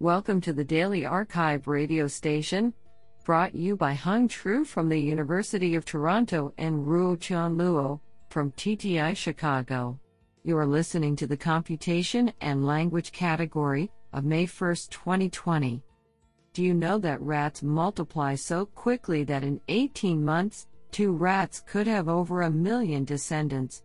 Welcome to the Daily Archive radio station, brought you by Hung Tru from the University of Toronto and Ruo Chun Luo from TTI Chicago. You are listening to the Computation and Language category of May 1, 2020. Do you know that rats multiply so quickly that in 18 months, 2 rats could have over 1 million descendants?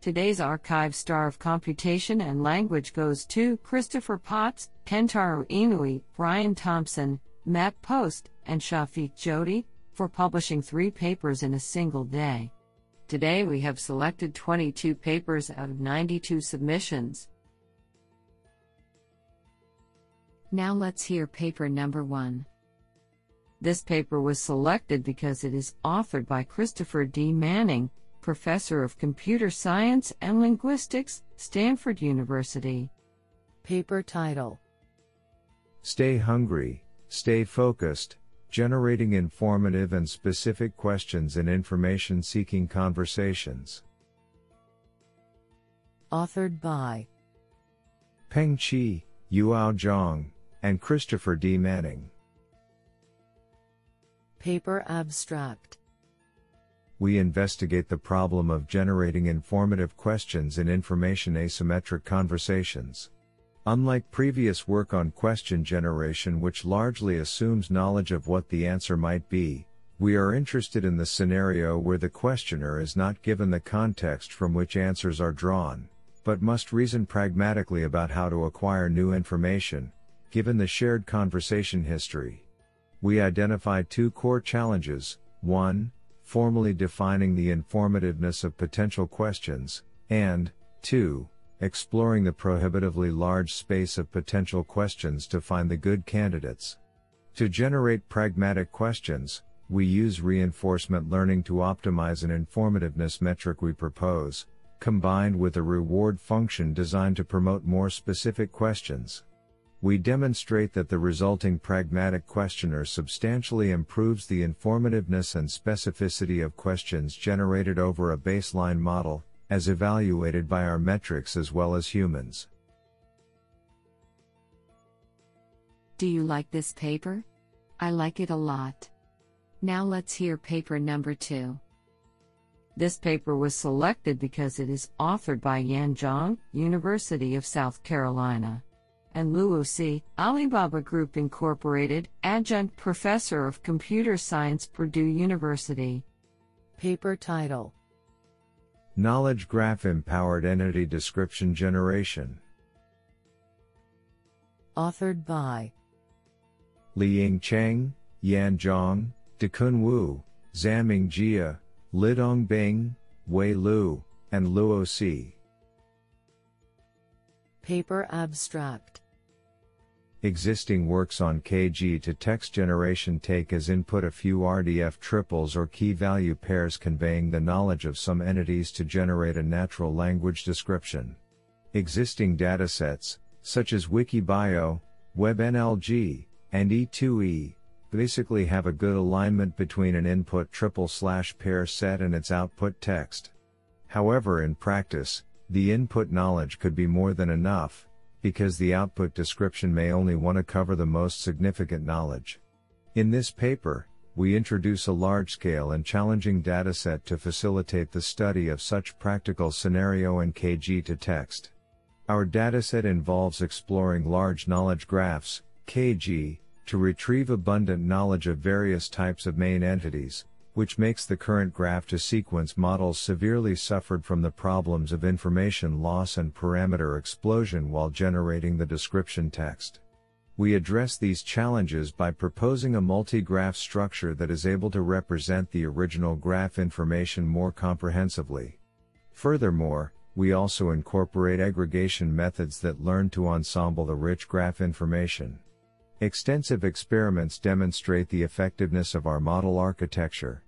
Today's Archive Star of Computation and Language goes to Christopher Potts, Kentaro Inui, Brian Thompson, Matt Post, and Shafiq Joty, for publishing 3 papers in a single day. Today we have selected 22 papers out of 92 submissions. Now let's hear paper number 1. This paper was selected because it is authored by Christopher D. Manning, Professor of Computer Science and Linguistics, Stanford University. Paper title: Stay Hungry, Stay Focused, Generating Informative and Specific Questions in Information-Seeking Conversations. Authored by Peng Qi, Yu Ao Zhang, and Christopher D. Manning. Paper abstract: We investigate the problem of generating informative questions in information asymmetric conversations. Unlike previous work on question generation, which largely assumes knowledge of what the answer might be, we are interested in the scenario where the questioner is not given the context from which answers are drawn, but must reason pragmatically about how to acquire new information, given the shared conversation history. We identify 2 core challenges: 1. Formally defining the informativeness of potential questions, and 2. Exploring the prohibitively large space of potential questions to find the good candidates. To generate pragmatic questions, we use reinforcement learning to optimize an informativeness metric we propose, combined with a reward function designed to promote more specific questions. We demonstrate that the resulting pragmatic questioner substantially improves the informativeness and specificity of questions generated over a baseline model, as evaluated by our metrics as well as humans. Do you like this paper? I like it a lot. Now let's hear paper number 2. This paper was selected because it is authored by Yan Zhang, University of South Carolina, and Luo Si, Alibaba Group Inc., Adjunct Professor of Computer Science, Purdue University. Paper title: Knowledge Graph Empowered Entity Description Generation. Authored by Li Ying Cheng, Yan Zhang, De Kun Wu, Zaiming Jia, Lidong Bing, Wei Lu, and Luo Si. Paper abstract: Existing works on KG to text generation take as input a few RDF triples or key value pairs conveying the knowledge of some entities to generate a natural language description. Existing datasets, such as WikiBio, WebNLG, and E2E, basically have a good alignment between an input triple/pair set and its output text. However, in practice, the input knowledge could be more than enough, because the output description may only want to cover the most significant knowledge. In this paper, we introduce a large-scale and challenging dataset to facilitate the study of such practical scenario in KG to text. Our dataset involves exploring large knowledge graphs, KG, to retrieve abundant knowledge of various types of main entities, which makes the current graph-to-sequence models severely suffered from the problems of information loss and parameter explosion while generating the description text. We address these challenges by proposing a multi-graph structure that is able to represent the original graph information more comprehensively. Furthermore, we also incorporate aggregation methods that learn to ensemble the rich graph information. Extensive experiments demonstrate the effectiveness of our model architecture.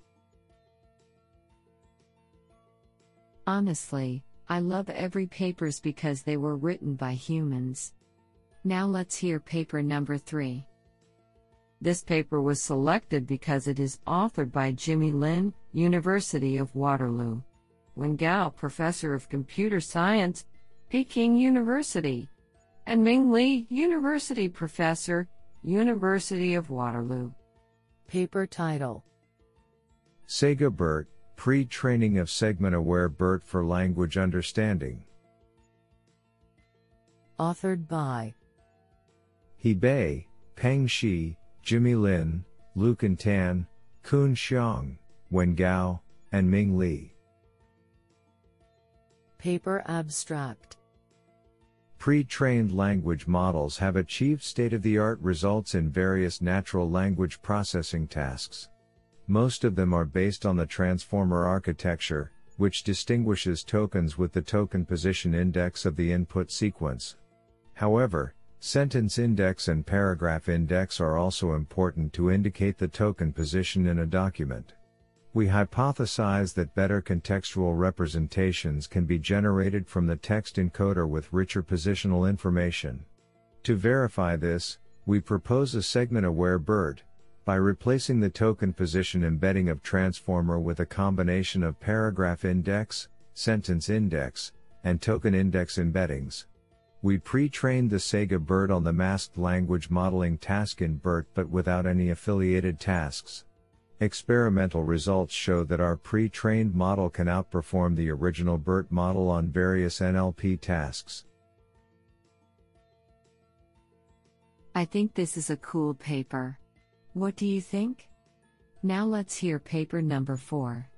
Honestly, I love every papers because they were written by humans. Now let's hear paper number 3. This paper was selected because it is authored by Jimmy Lin, University of Waterloo. Wen Gao, Professor of Computer Science, Peking University, and Ming Li, University Professor, University of Waterloo. Paper title: Sega BERT, Pre-Training of Segment-Aware BERT for Language Understanding. Authored by Hebei, Peng Qi, Jimmy Lin, Lu Tan, Kun Xiang, Wen Gao, and Ming Li. Paper abstract: Pre-trained language models have achieved state-of-the-art results in various natural language processing tasks. Most of them are based on the transformer architecture, which distinguishes tokens with the token position index of the input sequence. However, sentence index and paragraph index are also important to indicate the token position in a document. We hypothesize that better contextual representations can be generated from the text encoder with richer positional information. To verify this, we propose a segment-aware BERT, by replacing the token position embedding of transformer with a combination of paragraph index, sentence index, and token index embeddings. We pre-trained the Sega BERT on the masked language modeling task in BERT but without any affiliated tasks. Experimental results show that our pre-trained model can outperform the original BERT model on various NLP tasks. I think this is a cool paper. What do you think? Now let's hear paper number 4.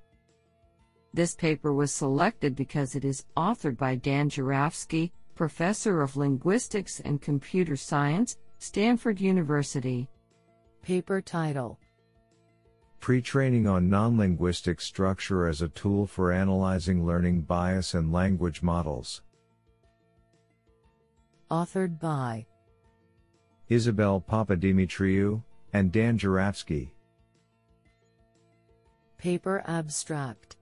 This paper was selected because it is authored by Dan Jurafsky, Professor of Linguistics and Computer Science, Stanford University. Paper title: Pre-training on non-linguistic structure as a tool for analyzing learning bias and language models. Authored by Isabel Papadimitriou and Dan Jurafsky. Paper abstract: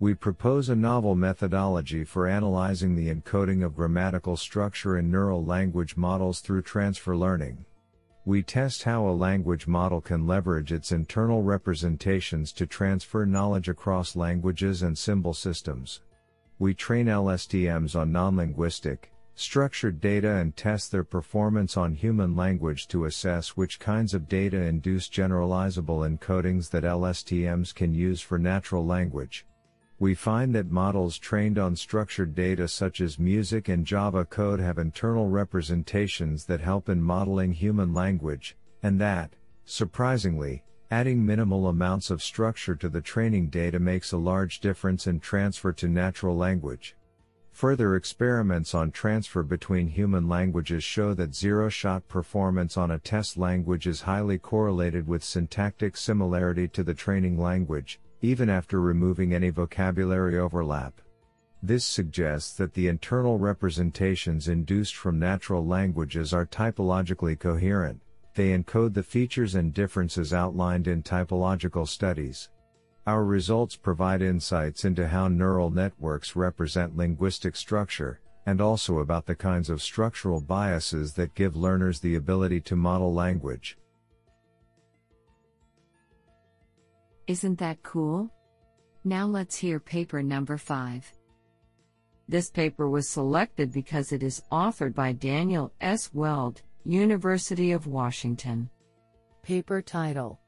We propose a novel methodology for analyzing the encoding of grammatical structure in neural language models through transfer learning. We test how a language model can leverage its internal representations to transfer knowledge across languages and symbol systems. We train LSTMs on non-linguistic, structured data and test their performance on human language to assess which kinds of data induce generalizable encodings that LSTMs can use for natural language. We find that models trained on structured data such as music and Java code have internal representations that help in modeling human language, and that, surprisingly, adding minimal amounts of structure to the training data makes a large difference in transfer to natural language. Further experiments on transfer between human languages show that zero-shot performance on a test language is highly correlated with syntactic similarity to the training language, even after removing any vocabulary overlap. This suggests that the internal representations induced from natural languages are typologically coherent. They encode the features and differences outlined in typological studies. Our results provide insights into how neural networks represent linguistic structure, and also about the kinds of structural biases that give learners the ability to model language. Isn't that cool? Now let's hear paper number 5. This paper was selected because it is authored by Daniel S. Weld, University of Washington. Paper title: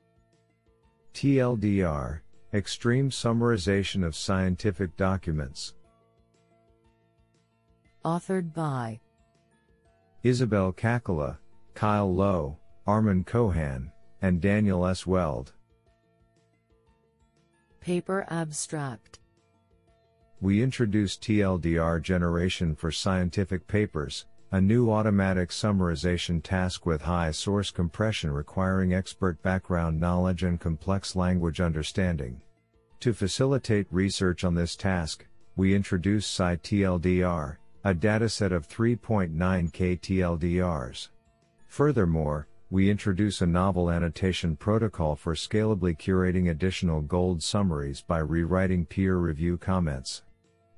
TLDR, Extreme Summarization of Scientific Documents. Authored by Isabel Kakala, Kyle Lowe, Armand Cohan, and Daniel S. Weld. Paper abstract: We introduced TLDR generation for scientific papers, a new automatic summarization task with high source compression requiring expert background knowledge and complex language understanding. To facilitate research on this task, we introduced SciTLDR, a dataset of 3.9K TLDRs. Furthermore, we introduce a novel annotation protocol for scalably curating additional gold summaries by rewriting peer review comments.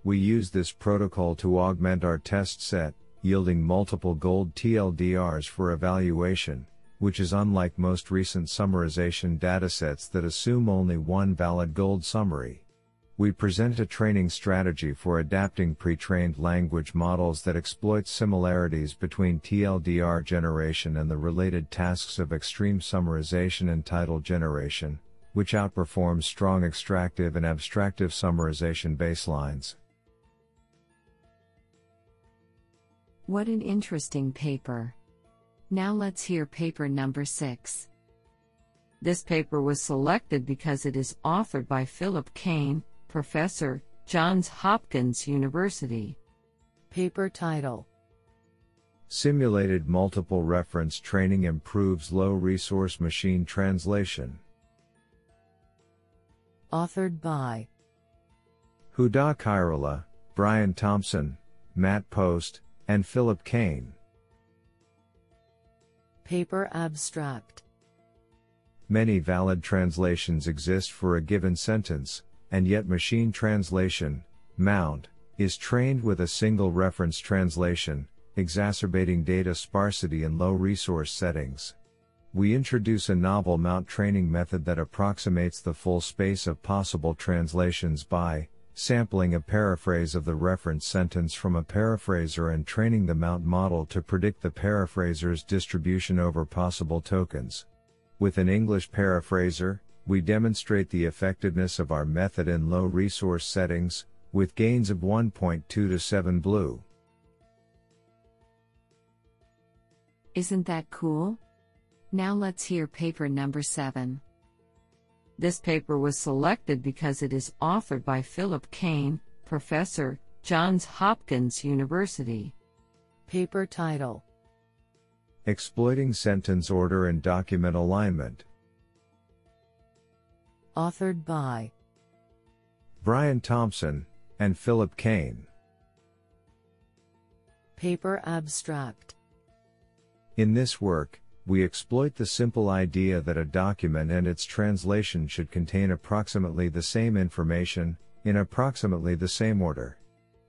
We use this protocol to augment our test set, yielding multiple gold TLDRs for evaluation, which is unlike most recent summarization datasets that assume only one valid gold summary. we present a training strategy for adapting pre-trained language models that exploits similarities between TLDR generation and the related tasks of extreme summarization and title generation, which outperforms strong extractive and abstractive summarization baselines. What an interesting paper. Now let's hear paper number 6. This paper was selected because it is authored by Philip Kane, Professor, Johns Hopkins University. Paper title: Simulated Multiple Reference Training Improves Low-Resource Machine Translation. Authored by Huda Khairola, Brian Thompson, Matt Post, and Philip Kane. Paper abstract: Many valid translations exist for a given sentence, and yet machine translation, MOUNT, is trained with a single reference translation, exacerbating data sparsity in low-resource settings. We introduce a novel MOUNT training method that approximates the full space of possible translations by sampling a paraphrase of the reference sentence from a paraphraser and training the MOUNT model to predict the paraphraser's distribution over possible tokens. With an English paraphraser, we demonstrate the effectiveness of our method in low resource settings, with gains of 1.2 to 7 blue. Isn't that cool? Now let's hear paper number 7. This paper was selected because it is authored by Philip Kane, Professor, Johns Hopkins University. Paper title: Exploiting Sentence Order and Document Alignment. Authored by Brian Thompson and Philip Kane. Paper abstract: In this work, we exploit the simple idea that a document and its translation should contain approximately the same information, in approximately the same order.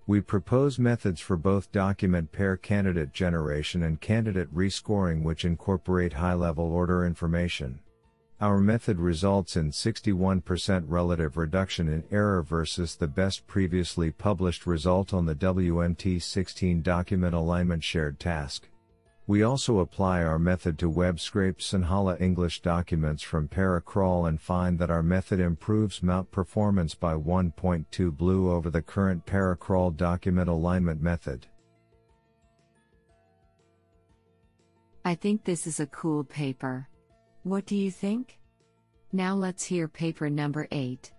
We propose methods for both document pair candidate generation and candidate rescoring which incorporate high-level order information. Our method results in 61% relative reduction in error versus the best previously published result on the WMT16 document alignment shared task. We also apply our method to web scrapes and Sinhala English documents from ParaCrawl and find that our method improves MOUNT performance by 1.2 blue over the current ParaCrawl document alignment method. I think this is a cool paper. What do you think? Now let's hear paper number 8.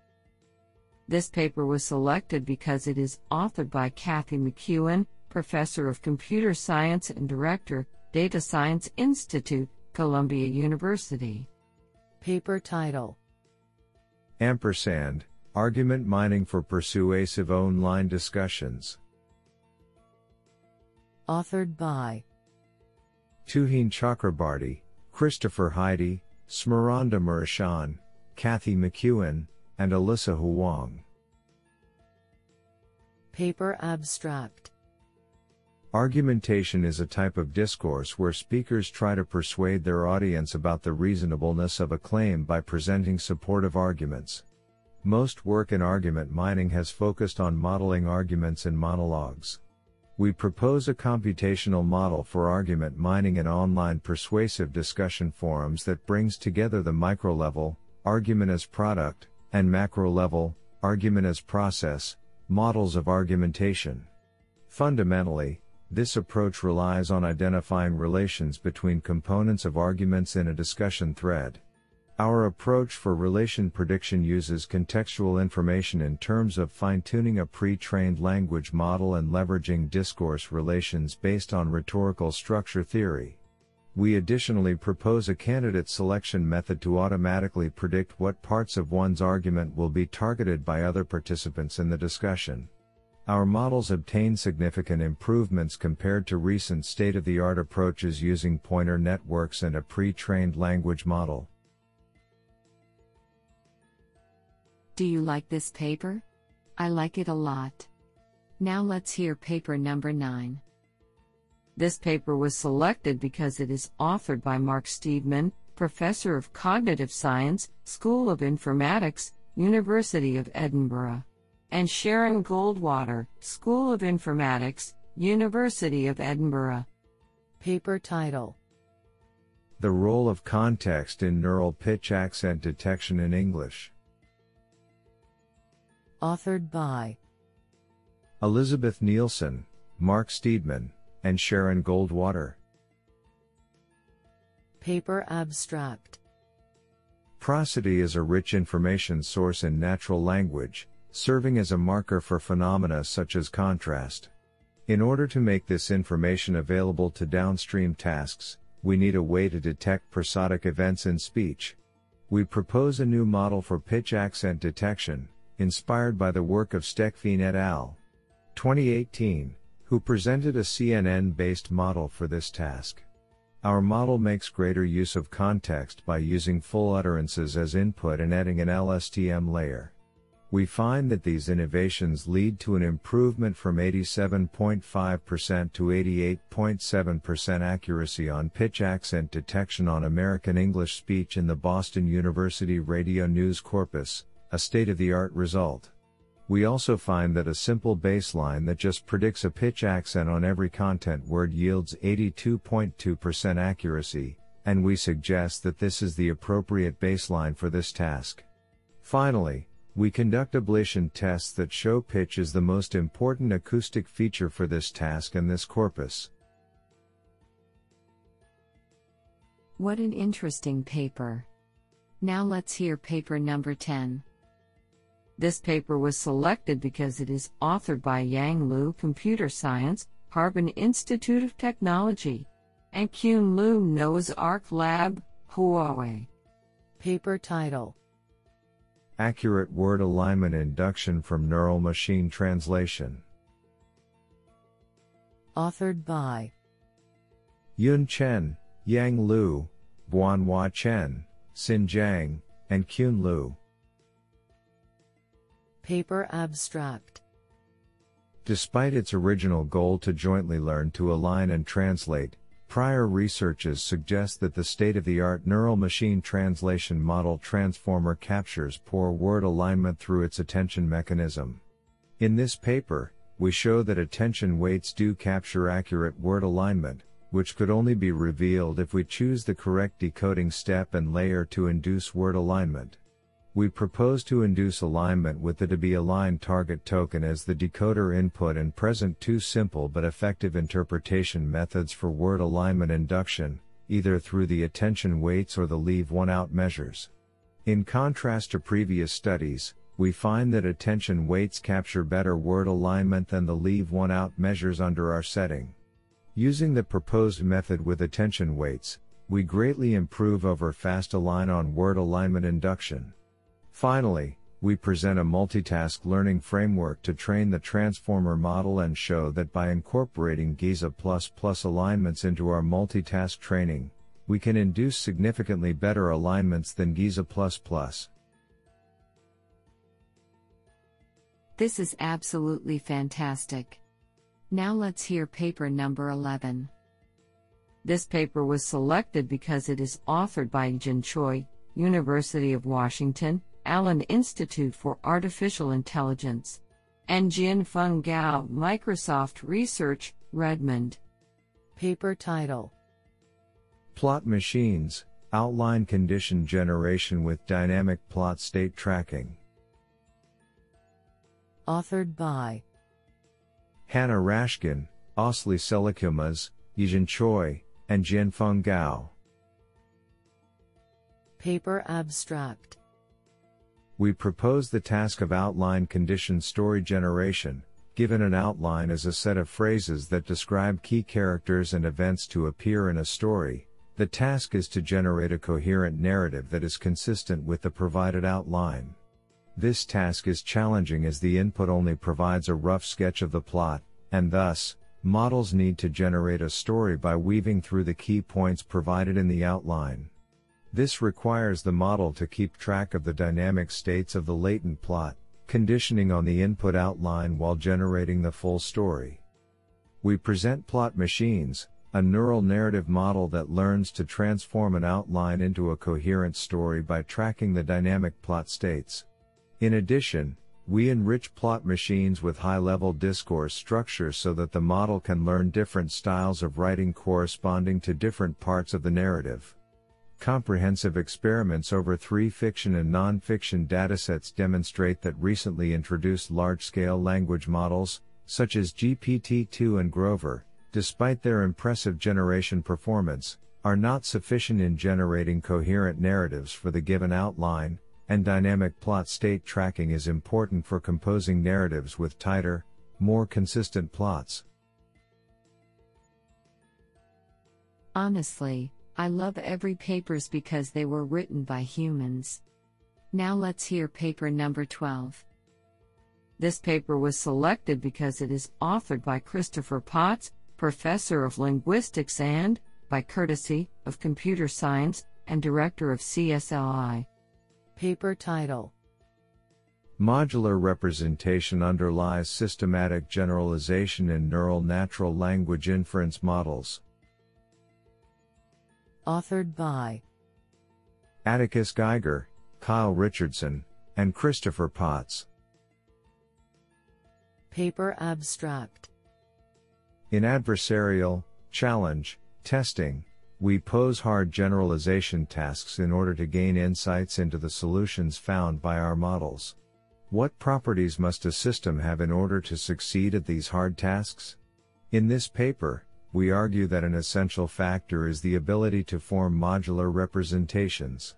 This paper was selected because it is authored by Kathy McEwen, Professor of Computer Science and Director, Data Science Institute, Columbia University. Paper title: Ampersand, Argument Mining for Persuasive Online Discussions. Authored by Tuhin Chakrabarty, Christopher Heide, Smaranda Murashan, Kathy McEwen, and Alyssa Huang. Paper abstract: Argumentation is a type of discourse where speakers try to persuade their audience about the reasonableness of a claim by presenting supportive arguments. Most work in argument mining has focused on modeling arguments in monologues. We propose a computational model for argument mining in online persuasive discussion forums that brings together the micro-level, argument as product, and macro-level, argument as process, models of argumentation. Fundamentally, this approach relies on identifying relations between components of arguments in a discussion thread. Our approach for relation prediction uses contextual information in terms of fine-tuning a pre-trained language model and leveraging discourse relations based on rhetorical structure theory. We additionally propose a candidate selection method to automatically predict what parts of one's argument will be targeted by other participants in the discussion. Our models obtain significant improvements compared to recent state-of-the-art approaches using pointer networks and a pre-trained language model. Do you like this paper? I like it a lot. Now let's hear paper number 9. This paper was selected because it is authored by Mark Steedman, Professor of Cognitive Science, School of Informatics, University of Edinburgh. and Sharon Goldwater, School of Informatics, University of Edinburgh. Paper title: The Role of Context in Neural Pitch Accent Detection in English. Authored by Elizabeth Nielsen, Mark Steedman, and Sharon Goldwater. Paper abstract: Prosody is a rich information source in natural language, serving as a marker for phenomena such as contrast. In order to make this information available to downstream tasks, we need a way to detect prosodic events in speech. We propose a new model for pitch accent detection, inspired by the work of Stekveen et al. 2018, who presented a CNN-based model for this task. Our model makes greater use of context by using full utterances as input and adding an LSTM layer. We find that these innovations lead to an improvement from 87.5% to 88.7% accuracy on pitch accent detection on American English speech in the Boston University Radio News corpus, a state-of-the-art result. We also find that a simple baseline that just predicts a pitch accent on every content word yields 82.2% accuracy, and we suggest that this is the appropriate baseline for this task. Finally, we conduct ablation tests that show pitch is the most important acoustic feature for this task and this corpus. What an interesting paper. Now let's hear paper number 10. This paper was selected because it is authored by Yang Liu, Computer Science, Harbin Institute of Technology, and Qun Liu, Noah's Ark Lab, Huawei. Paper title: Accurate Word Alignment Induction from Neural Machine Translation. Authored by Yun Chen, Yang Liu, Guanhua Chen, Xin Zhang, and Qun Liu. Paper abstract: Despite its original goal to jointly learn to align and translate, prior researches suggest that the state-of-the-art neural machine translation model transformer captures poor word alignment through its attention mechanism. In this paper, we show that attention weights do capture accurate word alignment, which could only be revealed if we choose the correct decoding step and layer to induce word alignment. We propose to induce alignment with the to-be-aligned target token as the decoder input and present two simple but effective interpretation methods for word alignment induction, either through the attention weights or the leave-one-out measures. In contrast to previous studies, we find that attention weights capture better word alignment than the leave-one-out measures under our setting. Using the proposed method with attention weights, we greatly improve over fast align on word alignment induction. Finally, we present a multitask learning framework to train the transformer model and show that by incorporating Giza++ alignments into our multitask training, we can induce significantly better alignments than Giza++. This is absolutely fantastic. Now let's hear paper number 11. This paper was selected because it is authored by Jin Choi, University of Washington, Allen Institute for Artificial Intelligence, and Jianfeng Gao, Microsoft Research, Redmond. Paper title: Plot Machines, Outline Condition Generation with Dynamic Plot State Tracking. Authored by Hannah Rashkin, Asli Selikimas, Yijin Choi, and Jianfeng Gao. Paper abstract: We propose the task of outline condition story generation, given an outline as a set of phrases that describe key characters and events to appear in a story. The task is to generate a coherent narrative that is consistent with the provided outline. This task is challenging as the input only provides a rough sketch of the plot, and thus, models need to generate a story by weaving through the key points provided in the outline. This requires the model to keep track of the dynamic states of the latent plot, conditioning on the input outline while generating the full story. We present plot machines, a neural narrative model that learns to transform an outline into a coherent story by tracking the dynamic plot states. In addition, We enrich plot machines with high-level discourse structure so that the model can learn different styles of writing corresponding to different parts of the narrative. Comprehensive experiments over 3 fiction and non-fiction datasets demonstrate that recently introduced large-scale language models, such as GPT-2 and Grover, despite their impressive generation performance, are not sufficient in generating coherent narratives for the given outline, and dynamic plot state tracking is important for composing narratives with tighter, more consistent plots. Honestly, I love every papers because they were written by humans. Now let's hear paper number 12. This paper was selected because it is authored by Christopher Potts, professor of linguistics and, by courtesy, of computer science, and director of CSLI. Paper title: Modular Representation Underlies Systematic Generalization in Neural Natural Language Inference Models. Authored by Atticus Geiger, Kyle Richardson, and Christopher Potts. Paper abstract. In adversarial, challenge, testing, we pose hard generalization tasks in order to gain insights into the solutions found by our models. What properties must a system have in order to succeed at these hard tasks? In this paper, we argue that an essential factor is the ability to form modular representations.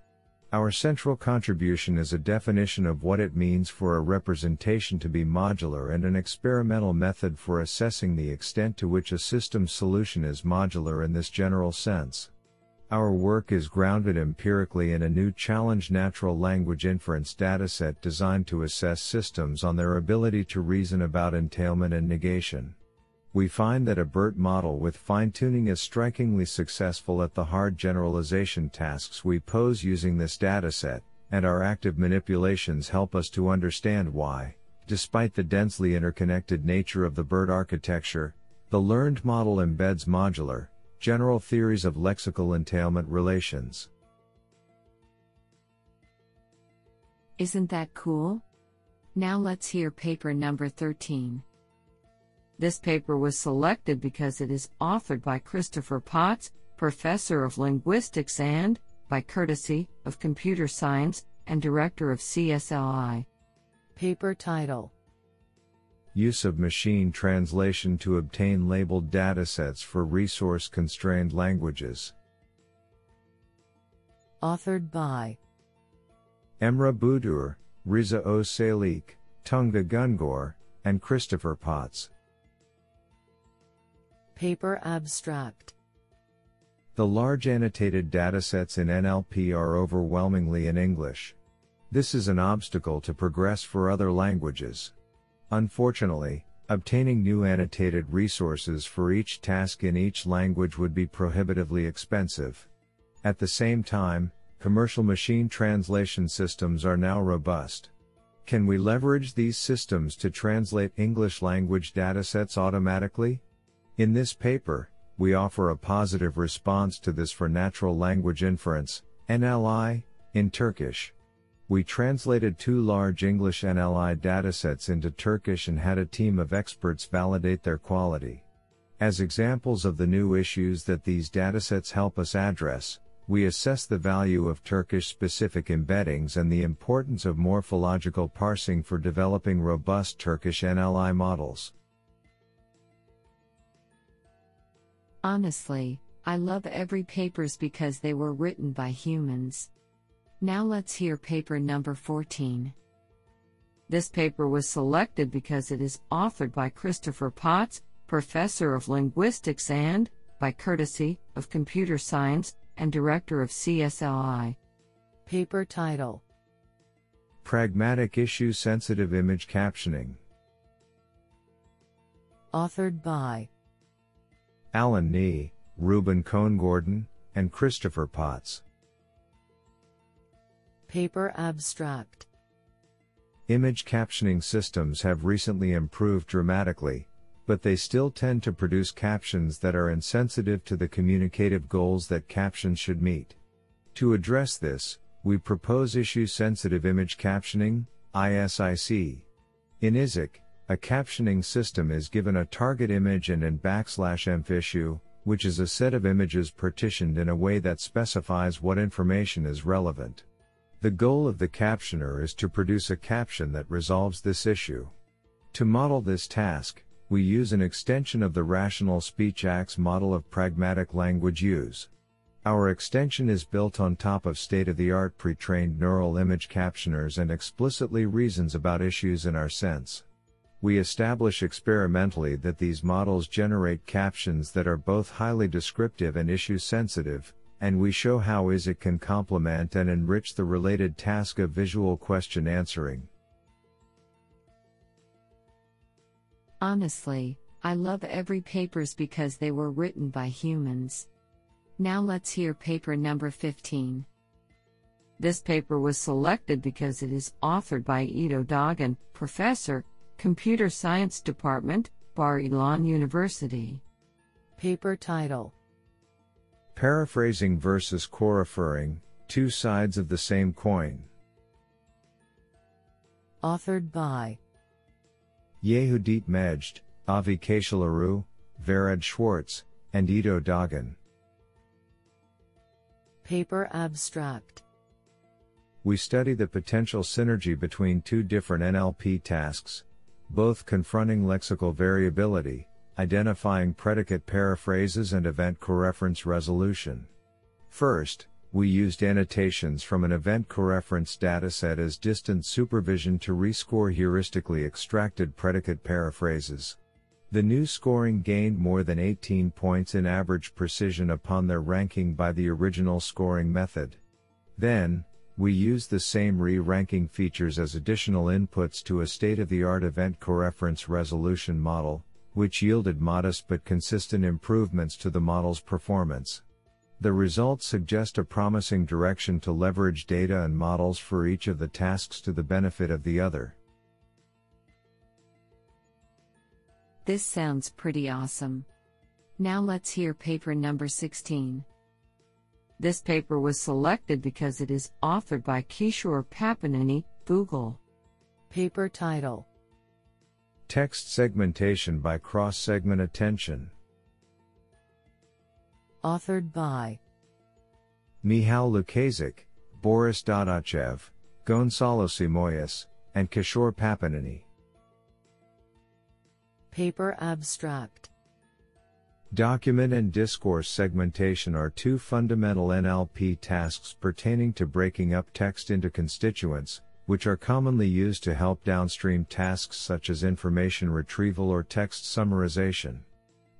Our central contribution is a definition of what it means for a representation to be modular and an experimental method for assessing the extent to which a system's solution is modular in this general sense. Our work is grounded empirically in a new challenge natural language inference dataset designed to assess systems on their ability to reason about entailment and negation. We find that a BERT model with fine-tuning is strikingly successful at the hard generalization tasks we pose using this dataset, and our active manipulations help us to understand why, despite the densely interconnected nature of the BERT architecture, the learned model embeds modular, general theories of lexical entailment relations. Isn't that cool? Now let's hear paper number 13. This paper was selected because it is authored by Christopher Potts, professor of linguistics and, by courtesy, of computer science, and director of CSLI. Paper title: Use of Machine Translation to Obtain Labeled Datasets for Resource-Constrained Languages. Authored by Emre Budur, Riza O'Salik, Tunga Gungor, and Christopher Potts. Paper abstract. The large annotated datasets in NLP are overwhelmingly in English. This is an obstacle to progress for other languages. Unfortunately, obtaining new annotated resources for each task in each language would be prohibitively expensive. At the same time, commercial machine translation systems are now robust. Can we leverage these systems to translate English language datasets automatically? In this paper, we offer a positive response to this for natural language inference, NLI, in Turkish. We translated 2 large English NLI datasets into Turkish and had a team of experts validate their quality. As examples of the new issues that these datasets help us address, we assess the value of Turkish-specific embeddings and the importance of morphological parsing for developing robust Turkish NLI models. Honestly, I love every papers because they were written by humans. Now let's hear paper number 14. This paper was selected because it is authored by Christopher Potts, professor of linguistics and, by courtesy, of computer science, and director of CSLI. Paper title: Pragmatic Issue Sensitive Image Captioning. Authored by Alan Nee, Ruben Cohn-Gordon, and Christopher Potts. Paper abstract. Image captioning systems have recently improved dramatically, but they still tend to produce captions that are insensitive to the communicative goals that captions should meet. To address this, we propose issue-sensitive image captioning, ISIC. In ISIC, a captioning system is given a target image and an \env issue, which is a set of images partitioned in a way that specifies what information is relevant. The goal of the captioner is to produce a caption that resolves this issue. To model this task, we use an extension of the rational speech acts model of pragmatic language use. Our extension is built on top of state-of-the-art pre-trained neural image captioners and explicitly reasons about issues in our sense. We establish experimentally that these models generate captions that are both highly descriptive and issue-sensitive, and we show how ISIC can complement and enrich the related task of visual question answering. Honestly, I love every papers because they were written by humans. Now let's hear paper number 15. This paper was selected because it is authored by Ito Dagan, professor, Computer Science Department, Bar Ilan University. Paper title: Paraphrasing versus Coreferring, Two Sides of the Same Coin. Authored by Yehudit Mejd, Avi Keshalaru, Vered Schwartz, and Ito Dagan. Paper abstract: We study the potential synergy between two different NLP tasks, both confronting lexical variability, identifying predicate paraphrases and event coreference resolution. First, we used annotations from an event coreference dataset as distant supervision to rescore heuristically extracted predicate paraphrases. The new scoring gained more than 18 points in average precision upon their ranking by the original scoring method. Then, we used the same re-ranking features as additional inputs to a state-of-the-art event coreference resolution model, which yielded modest but consistent improvements to the model's performance. The results suggest a promising direction to leverage data and models for each of the tasks to the benefit of the other. This sounds pretty awesome. Now let's hear paper number 16. This paper was selected because it is authored by Kishore Papanini, Google. Paper title: Text Segmentation by Cross-Segment Attention. Authored by Michal Lukasik, Boris Dadachev, Gonzalo Simoes, and Kishore Papanini. Paper abstract: Document and discourse segmentation are two fundamental NLP tasks pertaining to breaking up text into constituents, which are commonly used to help downstream tasks such as information retrieval or text summarization.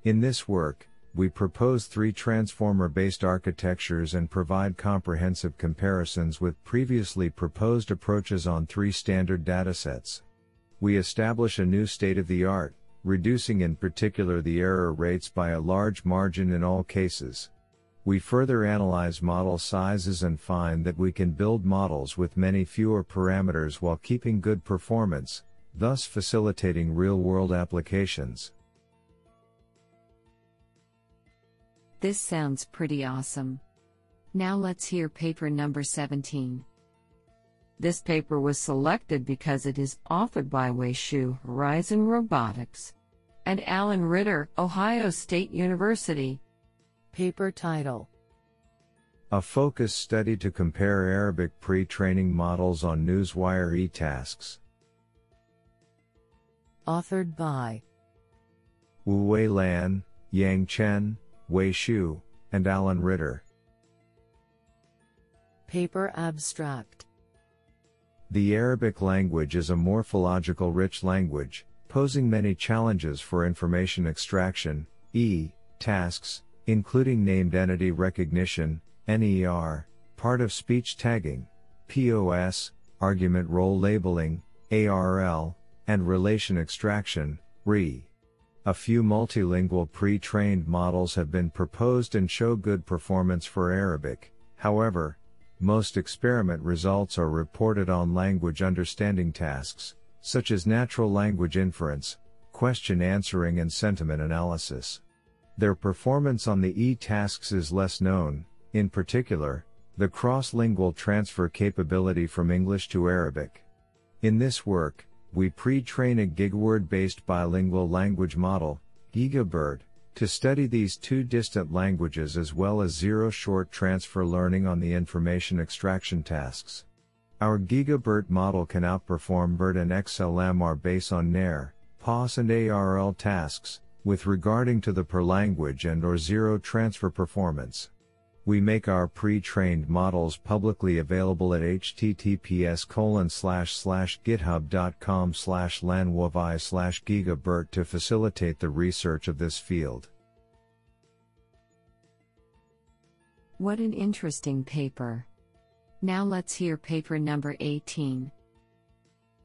In this work, we propose three transformer-based architectures and provide comprehensive comparisons with previously proposed approaches on three standard datasets. We establish a new state-of-the-art, reducing in particular the error rates by a large margin in all cases. We further analyze model sizes and find that we can build models with many fewer parameters while keeping good performance, thus facilitating real-world applications. This sounds pretty awesome. Now let's hear paper number 17. This paper was selected because it is authored by Wei Shu, Horizon Robotics, and Alan Ritter, Ohio State University. Paper title: A Focus Study to Compare Arabic Pre-Training Models on Newswire E-Tasks. Authored by Wu Wei Lan, Yang Chen, Wei Shu, and Alan Ritter. Paper abstract: The Arabic language is a morphological-rich language, posing many challenges for information extraction, tasks, including named entity recognition, NER, part of speech tagging, POS, argument role labeling, ARL, and relation extraction, RE. A few multilingual pre-trained models have been proposed and show good performance for Arabic, however, most experiment results are reported on language understanding tasks, such as natural language inference, question answering and sentiment analysis. Their performance on the e-tasks is less known, in particular, the cross-lingual transfer capability from English to Arabic. In this work, we pre-train a GigaWord-based bilingual language model, GigaBird, to study these two distant languages as well as zero-short transfer learning on the information extraction tasks. Our GigaBERT model can outperform BERT and XLMR based on NER, POS and ARL tasks, with regarding to the per-language and or zero-transfer performance. We make our pre-trained models publicly available at https://github.com/lanwovi/GigaBERT to facilitate the research of this field. What an interesting paper. Now let's hear paper number 18.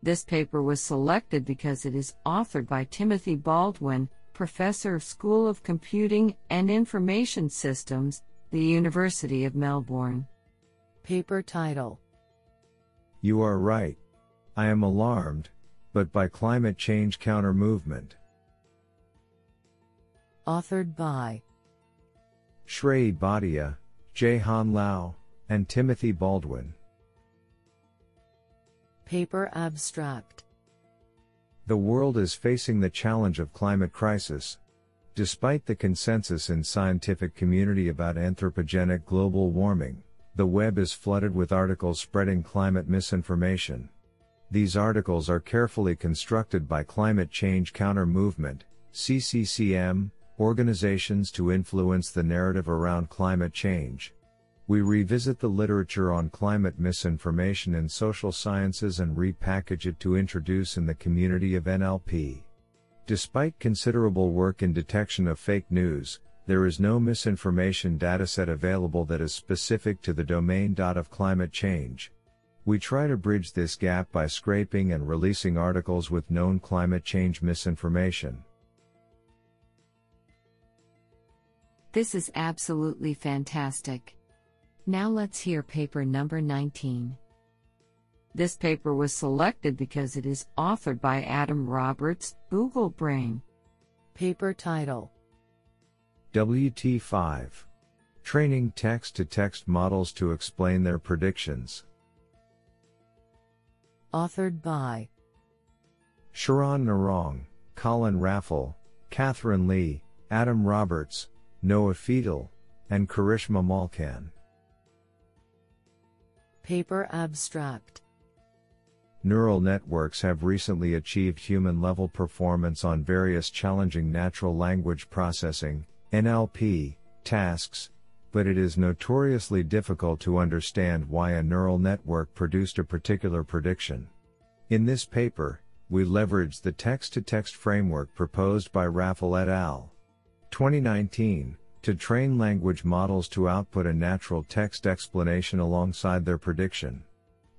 This paper was selected because it is authored by Timothy Baldwin, Professor of School of Computing and Information Systems, the University of Melbourne. Paper title: You are right. I am alarmed, but by climate change counter movement. Authored by Shrey Bhatia, Jehan Lau, and Timothy Baldwin. Paper abstract: The world is facing the challenge of climate crisis. Despite the consensus in scientific community about anthropogenic global warming, the web is flooded with articles spreading climate misinformation. These articles are carefully constructed by climate change counter movement (CCCM) organizations to influence the narrative around climate change. We revisit the literature on climate misinformation in social sciences and repackage it to introduce in the community of NLP. Despite considerable work in detection of fake news, there is no misinformation dataset available that is specific to the domain of climate change. We try to bridge this gap by scraping and releasing articles with known climate change misinformation. This is absolutely fantastic. Now let's hear paper number 19. This paper was selected because it is authored by Adam Roberts, Google Brain. Paper title: WT5. Training text-to-text models to explain their predictions. Authored by Sharon Narong, Colin Raffle, Catherine Lee, Adam Roberts, Noah Fetal, and Karishma Malkan. Paper abstract: Neural networks have recently achieved human-level performance on various challenging natural language processing (NLP) tasks, but it is notoriously difficult to understand why a neural network produced a particular prediction. In this paper, we leverage the text-to-text framework proposed by Raffle et al. 2019 to train language models to output a natural text explanation alongside their prediction.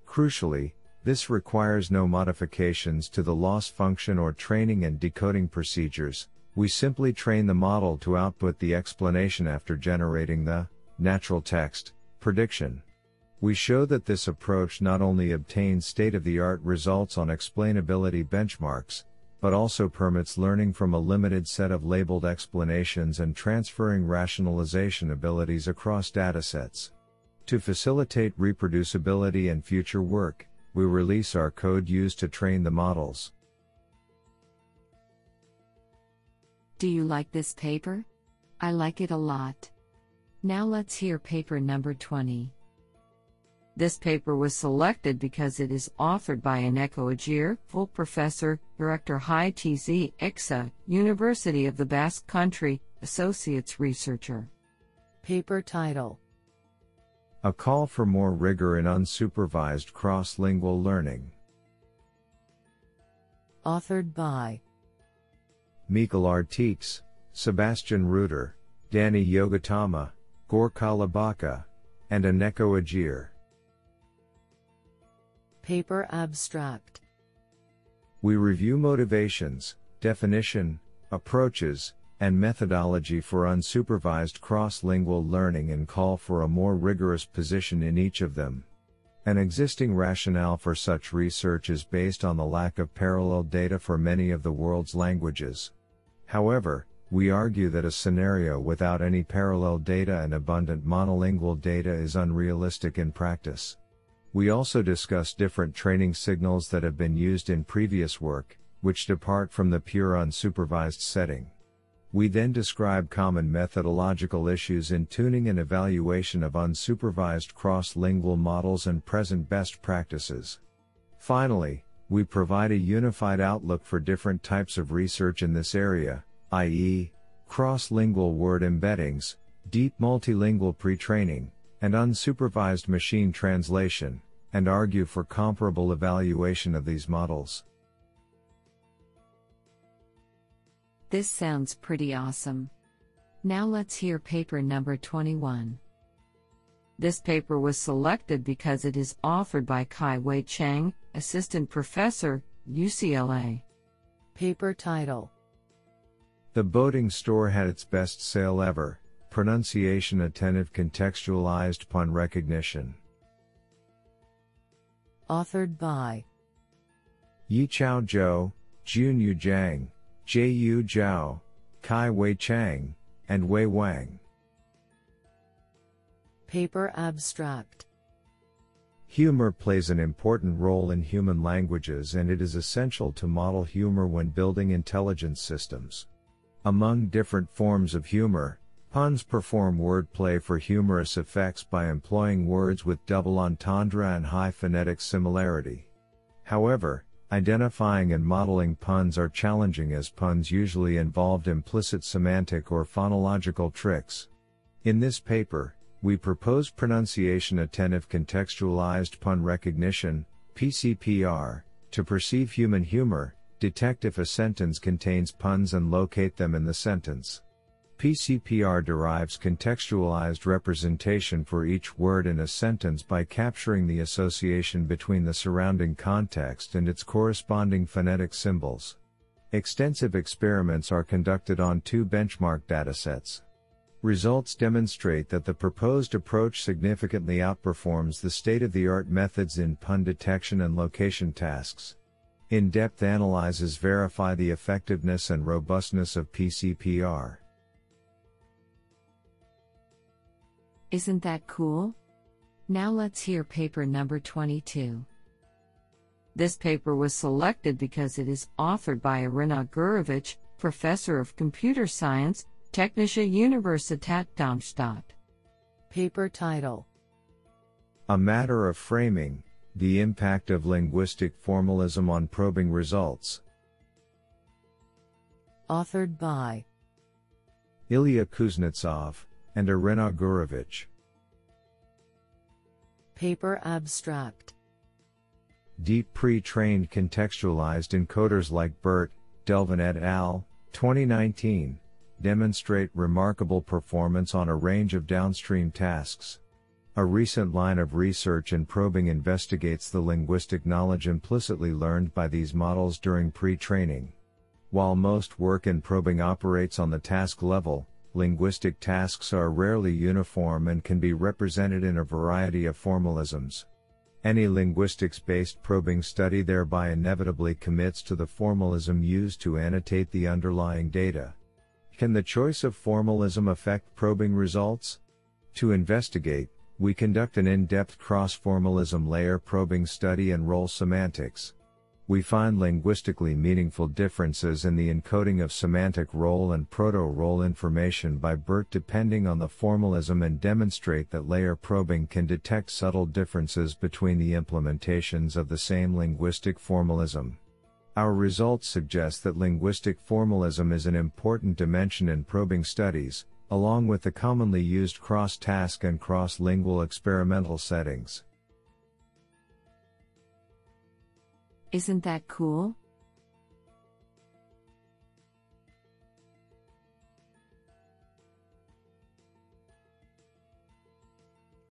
Crucially, this requires no modifications to the loss function or training and decoding procedures. We simply train the model to output the explanation after generating the natural text prediction. We show that this approach not only obtains state-of-the-art results on explainability benchmarks, but also permits learning from a limited set of labeled explanations and transferring rationalization abilities across datasets. To facilitate reproducibility and future work, we release our code used to train the models. Do you like this paper? I like it a lot. Now let's hear paper number 20. This paper was selected because it is authored by Aneko Ajir, full professor, director Hi TZ ICSA, University of the Basque Country, associates researcher. Paper title: A Call for More Rigor in Unsupervised Cross-Lingual Learning. Authored by Michael Artix, Sebastian Ruder, Danny Yogatama, Gorka Labaka, and Aneko Ajir. Paper abstract: We review motivations, definition, approaches, and methodology for unsupervised cross-lingual learning and call for a more rigorous position in each of them. An existing rationale for such research is based on the lack of parallel data for many of the world's languages. However, we argue that a scenario without any parallel data and abundant monolingual data is unrealistic in practice. We also discuss different training signals that have been used in previous work, which depart from the pure unsupervised setting. We then describe common methodological issues in tuning and evaluation of unsupervised cross-lingual models and present best practices. Finally, we provide a unified outlook for different types of research in this area, i.e., cross-lingual word embeddings, deep multilingual pre-training, and unsupervised machine translation, and argue for comparable evaluation of these models. This sounds pretty awesome. Now let's hear paper number 21. This paper was selected because it is offered by Kai-Wei Cheng, Assistant Professor, UCLA. Paper title: The Boating Store Had Its Best Sale Ever, Pronunciation Attentive Contextualized Pun Recognition. Authored by Yichao Zhou, Junyu Zhang, J.U. Zhao, Kai-Wei Cheng, and Wei Wang. Paper abstract: Humor plays an important role in human languages, and it is essential to model humor when building intelligence systems. Among different forms of humor, puns perform wordplay for humorous effects by employing words with double entendre and high phonetic similarity. However, identifying and modeling puns are challenging, as puns usually involved implicit semantic or phonological tricks. In this paper, we propose pronunciation attentive contextualized pun recognition, PCPR, to perceive human humor, detect if a sentence contains puns and locate them in the sentence. PCPR derives contextualized representation for each word in a sentence by capturing the association between the surrounding context and its corresponding phonetic symbols. Extensive experiments are conducted on two benchmark datasets. Results demonstrate that the proposed approach significantly outperforms the state-of-the-art methods in pun detection and location tasks. In-depth analyses verify the effectiveness and robustness of PCPR. Isn't that cool? Now let's hear paper number 22. This paper was selected because it is authored by Irina Gurevich, Professor of Computer Science, Technische Universität Darmstadt. Paper title: A Matter of Framing, the Impact of Linguistic Formalism on Probing Results. Authored by Ilya Kuznetsov and Irina Gurevich. Paper abstract: Deep pre-trained contextualized encoders like BERT, Delvin et al., 2019, demonstrate remarkable performance on a range of downstream tasks. A recent line of research in probing investigates the linguistic knowledge implicitly learned by these models during pre-training. While most work in probing operates on the task level, linguistic tasks are rarely uniform and can be represented in a variety of formalisms. Any linguistics-based probing study thereby inevitably commits to the formalism used to annotate the underlying data. Can the choice of formalism affect probing results? To investigate, we conduct an in-depth cross-formalism layer probing study and role semantics. We find linguistically meaningful differences in the encoding of semantic role and proto-role information by BERT depending on the formalism, and demonstrate that layer probing can detect subtle differences between the implementations of the same linguistic formalism. Our results suggest that linguistic formalism is an important dimension in probing studies, along with the commonly used cross-task and cross-lingual experimental settings. Isn't that cool?